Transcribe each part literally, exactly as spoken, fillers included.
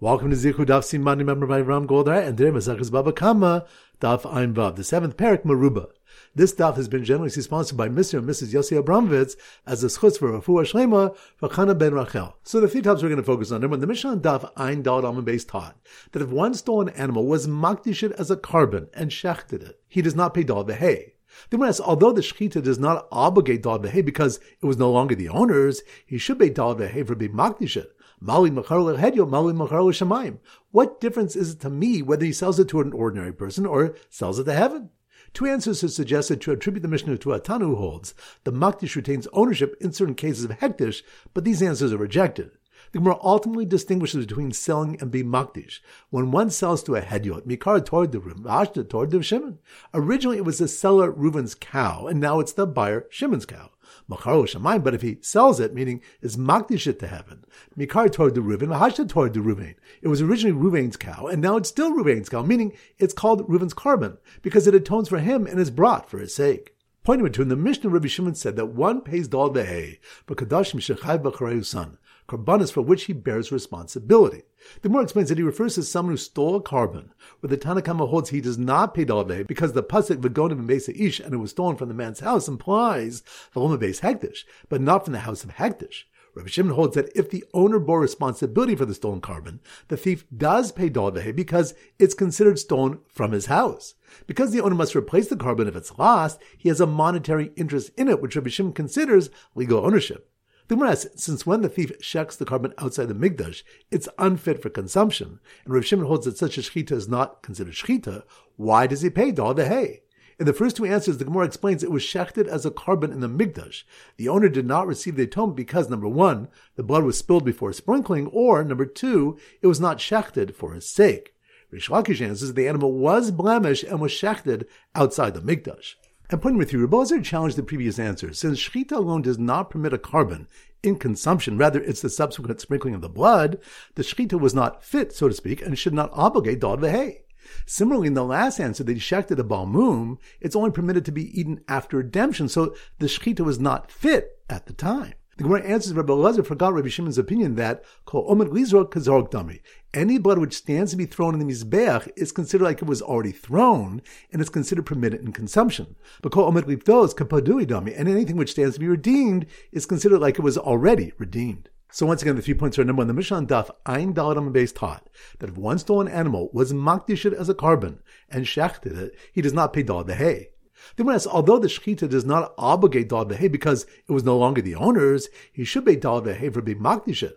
Welcome to Zeku Daph Simani, member by Ram Goldar, and there Masachas Baba Kama, Daf Ein Vav, the seventh parak Maruba. This daf has been generously sponsored by Mister and Missus Yossi Abramovitz as a schutz for Refuah Shlema for Chana Ben Rachel. So the few topics we're going to focus on are when the Mishnah Daf Ein Dald Alman Beis taught that if one stolen animal was makdishit as a carbon and shechted it, he does not pay dal v'hei. The Gemara asks, although the shechita does not obligate dal v'hei because it was no longer the owner's, he should pay dal v'hei for being makdishit. What difference is it to me whether he sells it to an ordinary person or sells it to heaven? Two answers are suggested to attribute the Mishnah to a Tana who holds the Makdish retains ownership in certain cases of Hektish, but these answers are rejected. The Gemara ultimately distinguishes between selling and being Makdish. When one sells to a Hedyot, Mikar toward the Reuben, Ashta toward the Shimon. Originally it was the seller Reuben's cow, and now it's the buyer Shimon's cow. Macharo Shamayim, but if he sells it, meaning it's Makdishit to heaven, Mikar toward the Reuben, Hashta toward the Reuben. It was originally Reuben's cow, and now it's still Reuben's cow, meaning it's called Reuben's carbon, because it atones for him and is brought for his sake. Pointing it to in the Mishnah, Rabbi Shimon said that one pays Dal Vehei, but Kadash Mishachai B'Charei Usan, Karbanis for which he bears responsibility. The Gemara explains that he refers to someone who stole a carbon, where the Tana Kama holds he does not pay Dal Vehei because the pasuk V'gonim Beis Ish, and it was stolen from the man's house, implies V'loma Beis Hektish, but not from the house of Hektish. Rabbi Shimon holds that if the owner bore responsibility for the stolen carbon, the thief does pay Dal Vehei because it's considered stolen from his house. Because the owner must replace the carbon if it's lost, he has a monetary interest in it, which Rabbi Shimon considers legal ownership. The Gemara asks, since when the thief shechs the carbon outside the Migdash, it's unfit for consumption, and Rav Shimon holds that such a shechita is not considered shechita, why does he pay dal v'hei? In the first two answers, the Gemara explains it was shechted as a carbon in the Migdash. The owner did not receive the atonement because, number one, the blood was spilled before sprinkling, or, number two, it was not shechted for his sake. Rav Lakish answers the animal was blemished and was shechted outside the Migdash. And pointing with you, Rabbi Elazar challenged the previous answer. Since shechita alone does not permit a carbon in consumption, rather it's the subsequent sprinkling of the blood, the shechita was not fit, so to speak, and should not obligate dal v'hei. Similarly, in the last answer that he shechted a balmum, it's only permitted to be eaten after redemption, so the shechita was not fit at the time. The Gemara answers Rabbi Elazar forgot Rabbi Shimon's opinion that kol omer lizrok kazorok dami. Any blood which stands to be thrown in the Mizbeach is considered like it was already thrown, and is considered permitted in consumption. But kol omer lifdos kapadui dami, and anything which stands to be redeemed is considered like it was already redeemed. So once again, the three points are number one. The Mishnah Daf Ein Dald Alman Beis taught that if one stolen animal was makdishit as a carbon and shechted it, he does not pay dal v'hei. The Gemara asks, although the shechita does not obligate dal v'hei because it was no longer the owner's, he should pay dal v'hei for being makdishit.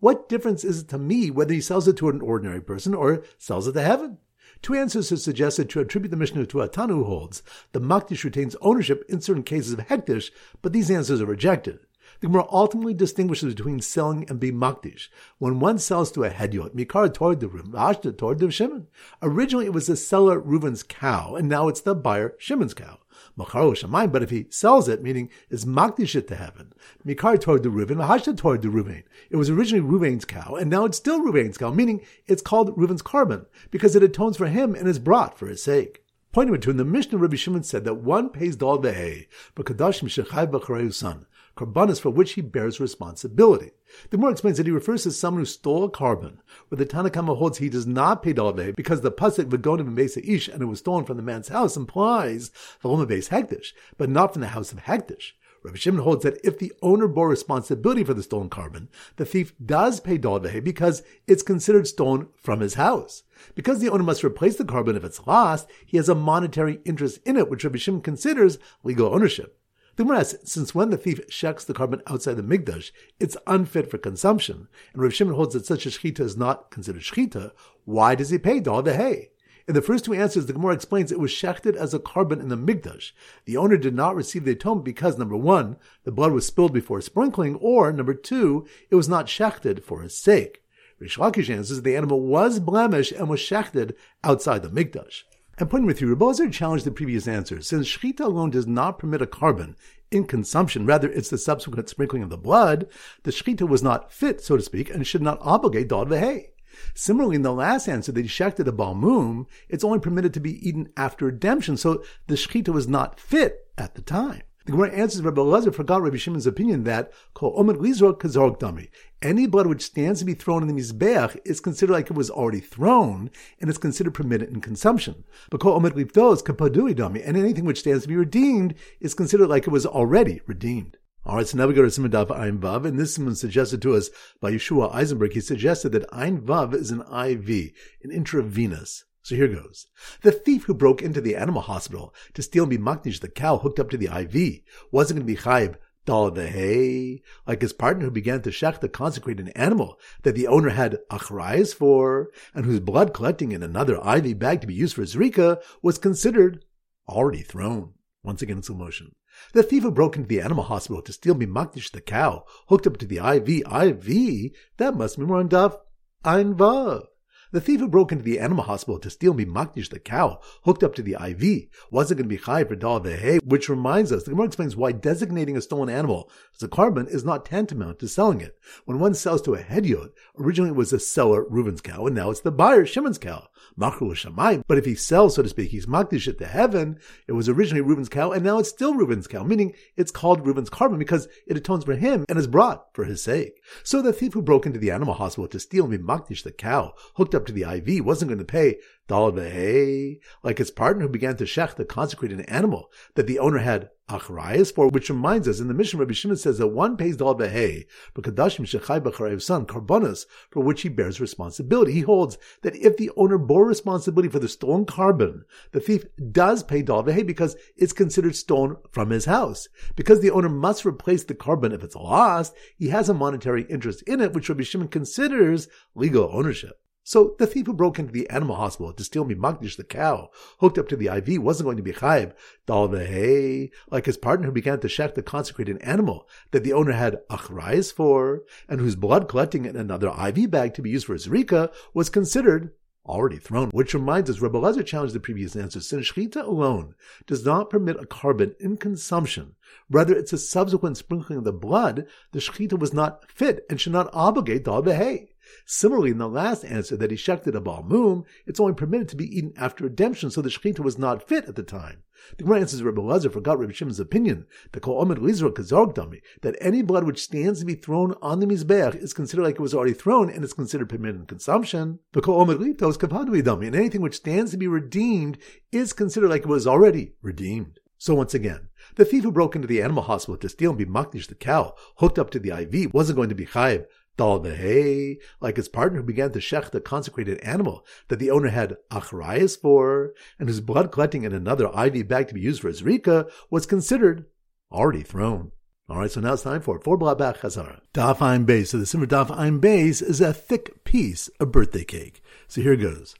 What difference is it to me whether he sells it to an ordinary person or sells it to heaven? Two answers are suggested to attribute the Mishnah to a Tana who holds the Makdish retains ownership in certain cases of Hektish, but these answers are rejected. The Gemara ultimately distinguishes between selling and being Makdish. When one sells to a Hedyot, Mikar toward the Reuben, Ashta toward the Shimon. Originally it was the seller Reuben's cow, and now it's the buyer Shimon's cow. Macharo Shamayim, but if he sells it, meaning it's Makdishit to heaven, Mikar toward the Reuben, Hashta toward the Reuben. It was originally Reuben's cow, and now it's still Reuben's cow, meaning it's called Reuben's carbon, because it atones for him and is brought for his sake. Pointing it to in the Mishnah, Rabbi Shimon said that one pays Dal Vehei, but Kadash Mishachai B'Charei Usan, Karbanis for which he bears responsibility. The Gemara explains that he refers to someone who stole a carbon, where the Tana Kama holds he does not pay Dal Vehei because the pasuk V'gonim Beis Ish, and it was stolen from the man's house, implies V'loma Beis Hektish, but not from the house of Hektish. Rabbi Shimon holds that if the owner bore responsibility for the stolen carbon, the thief does pay dal v'hei because it's considered stolen from his house. Because the owner must replace the carbon if it's lost, he has a monetary interest in it, which Rabbi Shimon considers legal ownership. The Gemara asks, since when the thief shechs the carbon outside the Migdash, it's unfit for consumption, and Rabbi Shimon holds that such a shechita is not considered shechita, why does he pay dal v'hei? In the first two answers, the Gemara explains it was shechted as a carbon in the Migdash. The owner did not receive the atonement because, number one, the blood was spilled before sprinkling, or, number two, it was not shechted for his sake. Rish Lakish answers the animal was blemished and was shechted outside the Migdash. And pointing with you, Rabbi Elazar challenged the previous answer. Since shechita alone does not permit a carbon in consumption, rather it's the subsequent sprinkling of the blood, the shechita was not fit, so to speak, and should not obligate dal v'hei. Similarly, in the last answer that he shechted a balmum, it's only permitted to be eaten after redemption, so the shechita was not fit at the time. The The Gemara answers Rabbi Elazar forgot Rabbi Shimon's opinion that Kol Omer Lizrok Kazork Dami. Any blood which stands to be thrown in the Mizbeach is considered like it was already thrown, and is considered permitted in consumption. But Kol Omer Lipto is Kapadui Dami, and anything which stands to be redeemed is considered like it was already redeemed. All right, so now we go to Simchus Daf Ein Vav, and this one suggested to us by Yeshua Eisenberg. He suggested that Ein Vav is an I V, an intravenous. So here goes. The thief who broke into the animal hospital to steal and be maknish the cow hooked up to the I V wasn't going to be chayv dal dehei, like his partner who began to shech to consecrate an animal that the owner had achrayas for, and whose blood collecting in another I V bag to be used for zrika was considered already thrown. Once again in slow motion. The thief who broke into the animal hospital to steal and be maknish the cow hooked up to the I V, I V, that must be more on Daf Ein Vav. The thief who broke into the animal hospital to steal and be maknish the cow, hooked up to the I V, wasn't going to be chai for dal vehe, which reminds us, the Gemara explains why designating a stolen animal as a carbon is not tantamount to selling it. When one sells to a hedyot, originally it was the seller, Reuven's cow, and now it's the buyer, Shimon's cow. Machru l'shamayim. But if he sells, so to speak, he's maknish it to heaven, it was originally Reuven's cow, and now it's still Reuven's cow, meaning it's called Reuven's carbon because it atones for him and is brought for his sake. So the thief who broke into the animal hospital to steal and be maknish the cow, hooked up to the I V, wasn't going to pay dal vehei, like his partner who began to shech to consecrate an animal that the owner had achrayas for, which reminds us in the Mishnah Rabbi Shimon says that one pays dal vehei for kadashim shechai b'charayv son karbonos, for which he bears responsibility. He holds that if the owner bore responsibility for the stolen carbon, the thief does pay dal vehei because it's considered stolen from his house. Because the owner must replace the carbon if it's lost, he has a monetary interest in it, which Rabbi Shimon considers legal ownership. So the thief who broke into the animal hospital to steal mimakdish the cow, hooked up to the I V, wasn't going to be chayv dal vehei, like his partner who began to shech to consecrate an animal that the owner had achrayas for, and whose blood collecting in another I V bag to be used for zrika was considered already thrown. Which reminds us, Rabbi Elazar challenged the previous answer, since shechita alone does not permit a carbon in consumption. Rather, it's a subsequent sprinkling of the blood. The shechita was not fit and should not obligate dal vehei. Similarly, in the last answer that he shechted a Baal Mum, it's only permitted to be eaten after redemption, so the shechita was not fit at the time. The Gemara answers Rabbi Elazar forgot Rabbi Shimon's opinion that Kol Omer Lizrok Kazorg Dami, that any blood which stands to be thrown on the Mizbeach is considered like it was already thrown and is considered permitted in consumption. But Kol Omer Lipto is Kapadui Dami, and anything which stands to be redeemed is considered like it was already redeemed. So once again, the thief who broke into the animal hospital to steal and be maknish the cow, hooked up to the I V, wasn't going to be chayiv dal vehei, like his partner who began to shech the consecrated animal that the owner had achrayas for, and whose blood collecting in another I V bag to be used for zrika was considered already thrown. All right, so now it's time for four blah back chazara. Daf Ein Beis. So the Simmer Daf Ein Beis is a thick piece of birthday cake. So here goes.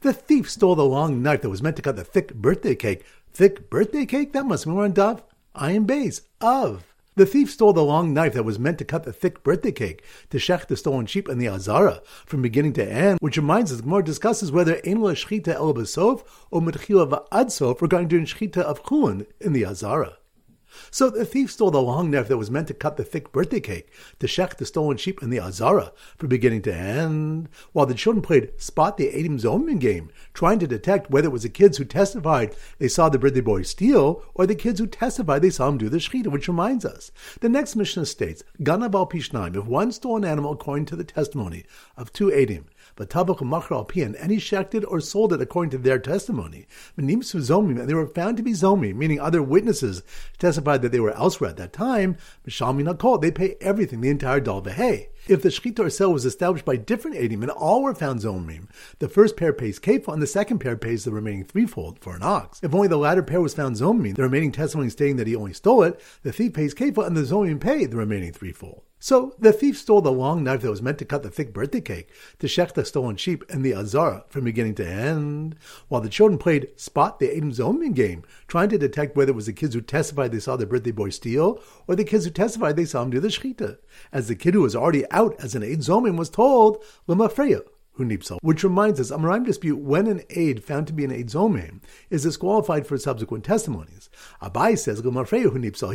The thief stole the long knife that was meant to cut the thick birthday cake. Thick birthday cake? That must be more on Daf Ein Beis of. The thief stole the long knife that was meant to cut the thick birthday cake to shech the stolen sheep and the azara from beginning to end, which reminds us the Gemara discusses whether ein la shechita el basof or mitchila va'ad sof regarding doing shechita of chulin in the azara. So the thief stole the long knife that was meant to cut the thick birthday cake to shech the stolen sheep and the azara from beginning to end, while the children played spot the Adam Zomin game, trying to detect whether it was the kids who testified they saw the birthday boy steal or the kids who testified they saw him do the shechita, which reminds us. The next Mishnah states, Ganav al pishnaim, if one stole an animal according to the testimony of two Adam, v'tavach u'machar al pian, and he shechted it or sold it according to their testimony, v'nimsu zomim, and they were found to be zomim, meaning other witnesses testified that they were elsewhere at that time, they pay everything, the entire dal vehei. If the shechita or sale was established by different edim and all were found zomim, the first pair pays kefal and the second pair pays the remaining threefold for an ox. If only the latter pair was found zomim, the remaining testimony stating that he only stole it, the thief pays kefal and the zomim pay the remaining threefold. So the thief stole the long knife that was meant to cut the thick birthday cake to shech the stolen sheep and the azara from beginning to end, while the children played spot the Adam Zomin game, trying to detect whether it was the kids who testified they saw their birthday boy steal or the kids who testified they saw him do the shechita. As the kid who was already out as an Adam Zomin was told, Lema Freya, which reminds us, Amoraim dispute when an aid found to be an aid zomim is disqualified for subsequent testimonies. Abai says,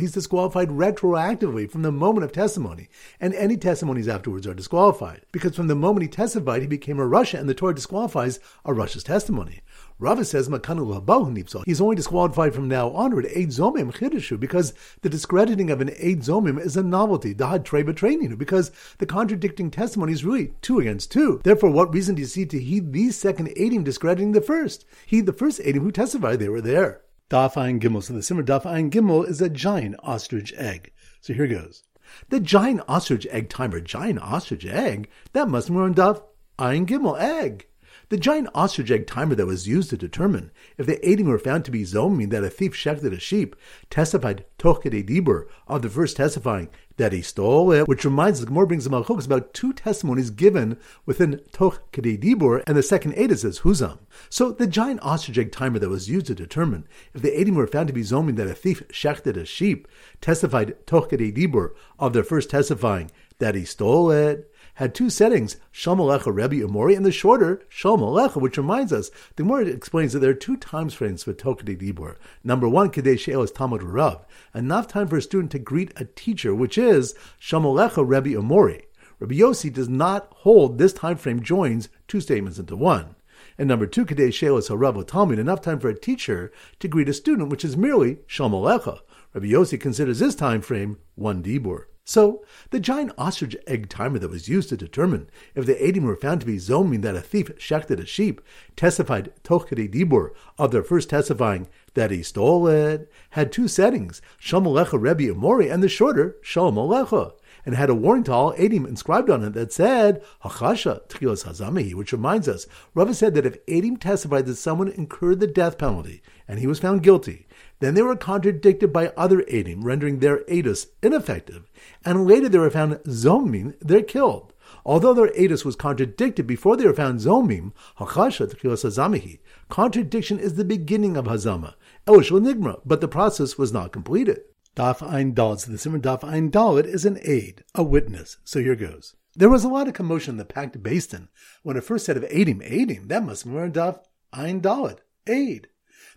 he's disqualified retroactively from the moment of testimony, and any testimonies afterwards are disqualified, because from the moment he testified, he became a Russia, and the Torah disqualifies a Russia's testimony. Rava says Makanul Habahu Nipsal. He's only disqualified from now onward. Eid Zomim Chidushu, because the discrediting of an Eid Zomim is a novelty. Dahad Trei B'Treininu, because the contradicting testimony is really two against two. Therefore, what reason do you see to heed the second Eidim discrediting the first? Heed the first Eidim who testified they were there. Daf Ein Gimel. So the Simmer Daf Ein Gimel is a giant ostrich egg. So here goes. The giant ostrich egg timer, giant ostrich egg, that must be on Daf Ein Gimel egg. The giant ostrich egg timer that was used to determine if the Eidim were found to be Zomim, that a thief shechted a sheep, testified Toch Kedei Dibur, of the first testifying that he stole it, which reminds us, the Gemara brings the Malchus about two testimonies given within Toch Kedei Dibur, and the second Eidah says Huzam. So the giant ostrich egg timer that was used to determine if the Eidim were found to be Zomim, that a thief shechted a sheep, testified Toch Kedei Dibur, of the first testifying that he stole it, had two settings, Shalom Alecha Rebbe Amori, and the shorter Shalom Alecha, which reminds us, the Gemara explains that there are two time frames for Toch Kedei Dibur. Number one, Kedei She'el is Talmud Rav, enough time for a student to greet a teacher, which is Shalom Alecha Rebbe Amori. Rabbi Yossi does not hold this time frame, joins two statements into one. And number two, Kedei She'el is Harav Talmud, enough time for a teacher to greet a student, which is merely Shalom Alecha. Rabbi Yossi considers this time frame one Dibur. So, the giant ostrich egg timer that was used to determine if the Eidim were found to be Zomim, that a thief shechted a sheep, testified Toch Kedei Dibur, of their first testifying that he stole it, had two settings, Shalom Alecha Rebbe Amori, and the shorter Shalom Alecha, and had a warning to all Eidim inscribed on it that said, Hachasha Tchilas Hazamehi, which reminds us, Rava said that if Eidim testified that someone incurred the death penalty, and he was found guilty, then they were contradicted by other Eidim, rendering their Eidus ineffective. And later they were found Zomim, they're killed. Although their Eidus was contradicted before they were found Zomim, Hachasha T'chilas Hazamihi, contradiction is the beginning of Hazama, Elish L'Nigma, but the process was not completed. Daf Ein Dald, so the Simmer Daf Ein Dald is an aid, a witness. So here goes. There was a lot of commotion in the packed Basin when it first said of Eidim, Eidim, that must be Daf Ein Dald, aid.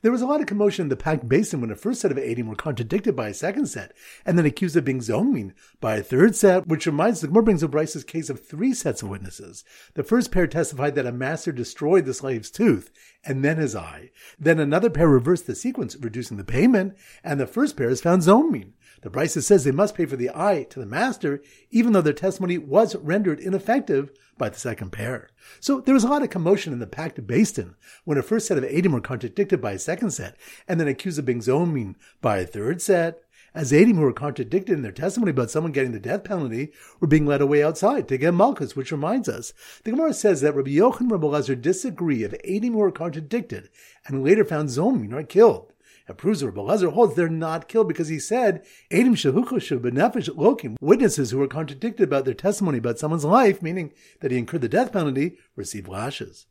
There was a lot of commotion in the packed basin when a first set of Eidim were contradicted by a second set, and then accused of being Zomim by a third set, which reminds the Gemara brings up Brice's case of three sets of witnesses. The first pair testified that a master destroyed the slave's tooth, and then his eye. Then another pair reversed the sequence, reducing the payment, and the first pair is found Zomim. The Brice says they must pay for the eye to the master, even though their testimony was rendered ineffective by the second pair. So there was a lot of commotion in the packed Basin when a first set of Eidim were contradicted by a second set, and then accused of being Zomim by a third set. As Eidim who were contradicted in their testimony about someone getting the death penalty were being led away outside to get Malchus, which reminds us. The Gemara says that Rabbi Yochanan and Rabbi Elazar disagree if Eidim who were contradicted and later found Zomim are killed. It proves that Rabbi Elazar holds they're not killed because he said, Eidim shehuchoshu benefesh lokim, witnesses who were contradicted about their testimony about someone's life, meaning that he incurred the death penalty, received lashes.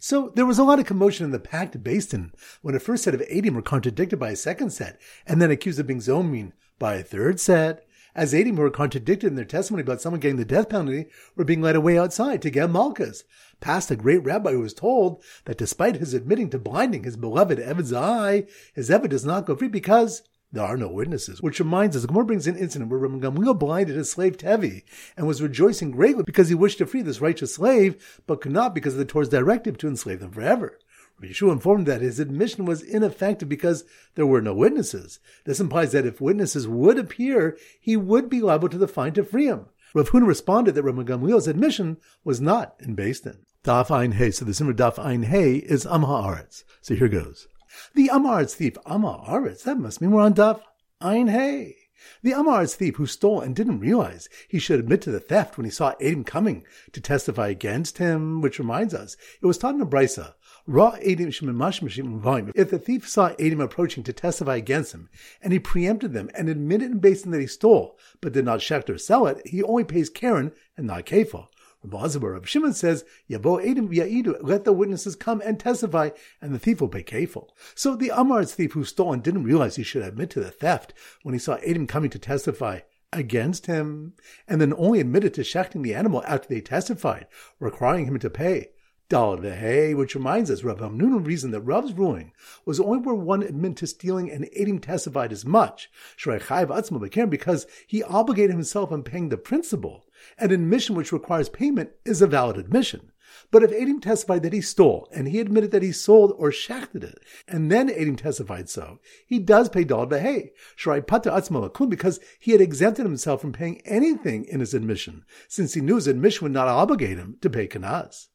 So there was a lot of commotion in the packed Basin when a first set of Eidim were contradicted by a second set, and then accused of being Zomim by a third set. As Eidim who were contradicted in their testimony about someone getting the death penalty were being led away outside to get Malchus, past a great rabbi who was told that despite his admitting to blinding his beloved Eved's eye, his Eved does not go free because there are no witnesses. Which reminds us, Gemara brings an incident where Rabban Gamliel blinded his slave Tevi and was rejoicing greatly because he wished to free this righteous slave, but could not because of the Torah's directive to enslave them forever. Yeshua informed that his admission was ineffective because there were no witnesses. This implies that if witnesses would appear, he would be liable to the fine to free him. Rav Huna responded that Rabban Gamliel's admission was not in Beis Din. Daf Ein Hey, so the Simmer Daf Ein Hey is Am Ha'aretz. So here goes. The Am Ha'aretz thief, Am Ha'aretz, that must mean we're on Daf Ein Hey. The Am Ha'aretz thief who stole and didn't realize he should admit to the theft when he saw Eidim coming to testify against him, which reminds us, it was taught in a Brisa, Ra Eidim Shemimashmashim Uvayim. If the thief saw Eidim approaching to testify against him, and he preempted them and admitted in Beis Din that he stole, but did not shecht or sell it, he only pays Karen and not Kefa. Rabbi Shimon says, Yabo Eidim v'ya'idu, let the witnesses come and testify, and the thief will pay kefil. So the Am Ha'aretz thief who stole and didn't realize he should admit to the theft when he saw Eidim coming to testify against him, and then only admitted to shechting the animal after they testified, requiring him to pay Dalad V'hei, which reminds us, Rav Hamnunan reasoned that Rav's ruling was only where one admitted to stealing and Eidim testified as much, Shrei Chayiv Atzmo B'Karen, because he obligated himself on paying the principal. An admission which requires payment is a valid admission. But if Edim testified that he stole, and he admitted that he sold or shachted it, and then Edim testified so, he does pay Dalad B'Hei, Sh'rai Pata Atzma Lakun, because he had exempted himself from paying anything in his admission, since he knew his admission would not obligate him to pay Kanaz.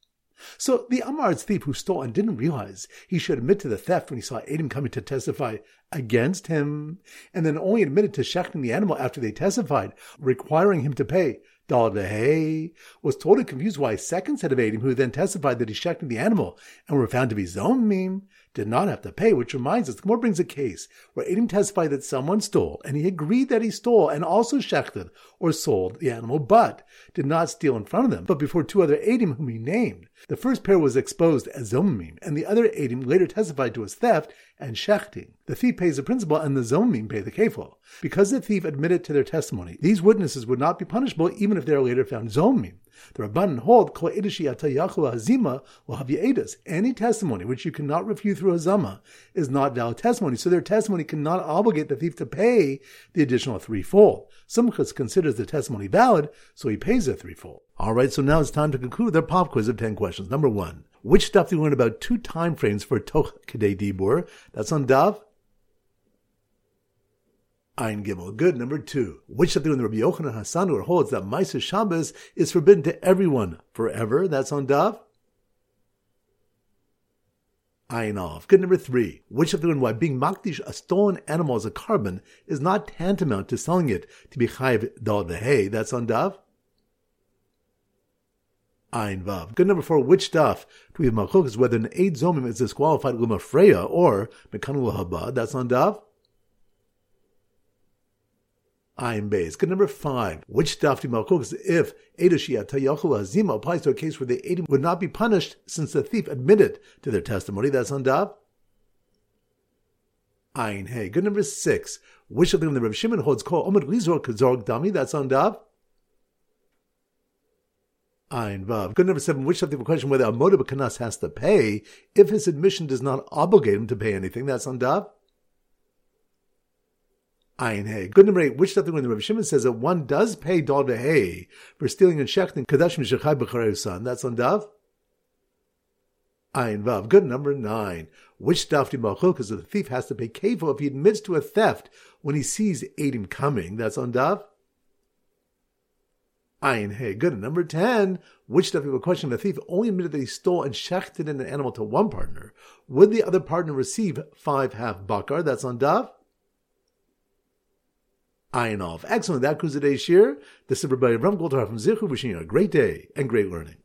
So the Amar's thief who stole and didn't realize he should admit to the theft when he saw Edim coming to testify against him, and then only admitted to shechting the animal after they testified, requiring him to pay Dalad B'Hei, was totally confused why a second set of Edim who then testified that he shechted the animal and were found to be Zomim did not have to pay, which reminds us, the Gemara brings a case where Edim testified that someone stole, and he agreed that he stole and also shechted or sold the animal, but did not steal in front of them, but before two other Edim whom he named. The first pair was exposed as Zomim, and the other Edim later testified to his theft and shechting. The thief pays the principal, and the Zomim pay the kefil. Because the thief admitted to their testimony, these witnesses would not be punishable even if they are later found Zomim. The Rabbanan hold kol edishi atayachul hazima lahavi edus. Any testimony which you cannot refute through hazama is not valid testimony, so their testimony cannot obligate the thief to pay the additional threefold. Simchus considers the testimony valid, so he pays the threefold. All right, so now it's time to conclude their pop quiz of ten questions. Number one, which stuff do you learn about two time frames for toch kedei dibur? That's on Daf Ein Gimel. Good. Number two, which stuff do you learn in the Rabbi Yochanan Hasanur holds that Ma'aser Shabbos is forbidden to everyone forever? That's on Daf Ein Vav. Good. Number three, which stuff do you learn why being makdish a stolen animal as a carbon is not tantamount to selling it to be chayiv dalad b'hei? That's on Daf Ein Vav. Good. Number four, which daf do we have machlokas is whether an eid zomim is disqualified l'ma freya or mekanu l'haba? That's on daf Ein Beis. Good. Number five, which daf do we have machlokas is if eid shia tayachul hazima applies to a case where the eid would not be punished since the thief admitted to their testimony? That's on daf Ein Hey. Good. Number six, which of them the Rabbi Shimon holds called omid lizor kazorg dami? That's on daf Ein Vav. Good. Number seven, which of the question whether a motive of Kanas has to pay if his admission does not obligate him to pay anything? That's on Daf Ein Hey. Good. Number eight, which something when the Rabbi Shimon says that one does pay Dalad B'Hei for stealing and shechting Kadash Mishachai B'Chareusan? That's on Daf Ein Vav. Good. Number nine, which Daf Dimachul, because the thief has to pay Kefo if he admits to a theft when he sees Edim coming? That's on Daf Ein Hey. Good. And number ten, which daf we have a question if a thief only admitted that he stole and shechted in an animal to one partner, would the other partner receive five half bakar? That's on daf Ein Off. Excellent. That concludes today's shir. This is Rabbi Ram Goldar from Zirchut, wishing you a great day and great learning.